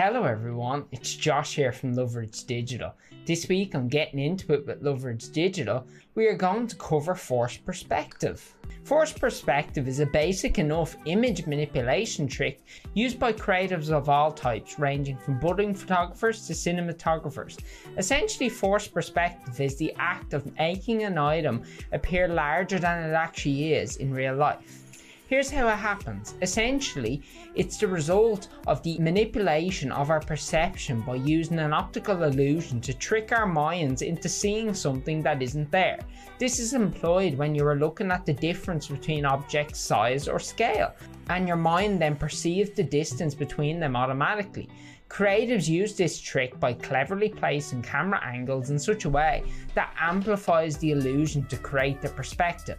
Hello everyone, it's Josh here from Loveridge Digital. This week on Getting Into It with Loveridge Digital, we are going to cover forced perspective. Forced perspective is a basic enough image manipulation trick used by creatives of all types, ranging from budding photographers to cinematographers. Essentially, forced perspective is the act of making an item appear larger than it actually is in real life. Here's how it happens. Essentially, it's the result of the manipulation of our perception by using an optical illusion to trick our minds into seeing something that isn't there. This is employed when you are looking at the difference between object size or scale, and your mind then perceives the distance between them automatically. Creatives use this trick by cleverly placing camera angles in such a way that amplifies the illusion to create the perspective.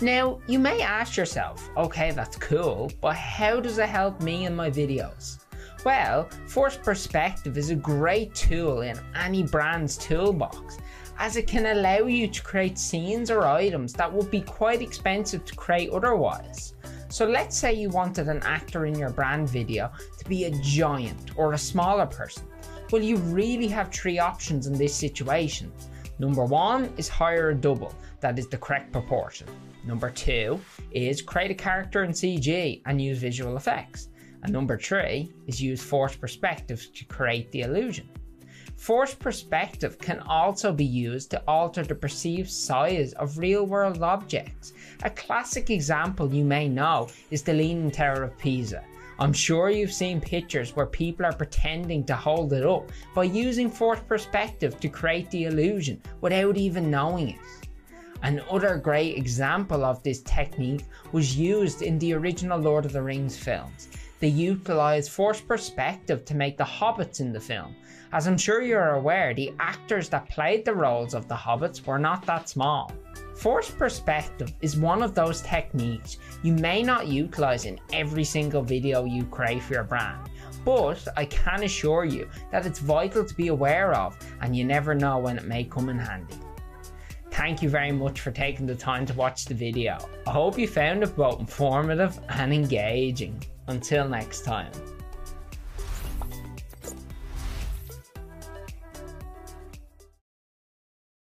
Now, you may ask yourself, okay, that's cool, but how does it help me in my videos? Well, forced perspective is a great tool in any brand's toolbox, as it can allow you to create scenes or items that would be quite expensive to create otherwise. So let's say you wanted an actor in your brand video to be a giant or a smaller person. Well, you really have three options in this situation. Number one is hire a double, that is the correct proportion. Number two is create a character in CG and use visual effects. And number three is use forced perspective to create the illusion. Forced perspective can also be used to alter the perceived size of real-world objects. A classic example you may know is the Leaning Tower of Pisa. I'm sure you've seen pictures where people are pretending to hold it up by using forced perspective to create the illusion without even knowing it. Another great example of this technique was used in the original Lord of the Rings films. They utilised forced perspective to make the hobbits in the film. As I'm sure you're aware, the actors that played the roles of the hobbits were not that small. Forced perspective is one of those techniques you may not utilise in every single video you create for your brand, but I can assure you that it's vital to be aware of, and you never know when it may come in handy. Thank you very much for taking the time to watch the video. I hope you found it both informative and engaging. Until next time.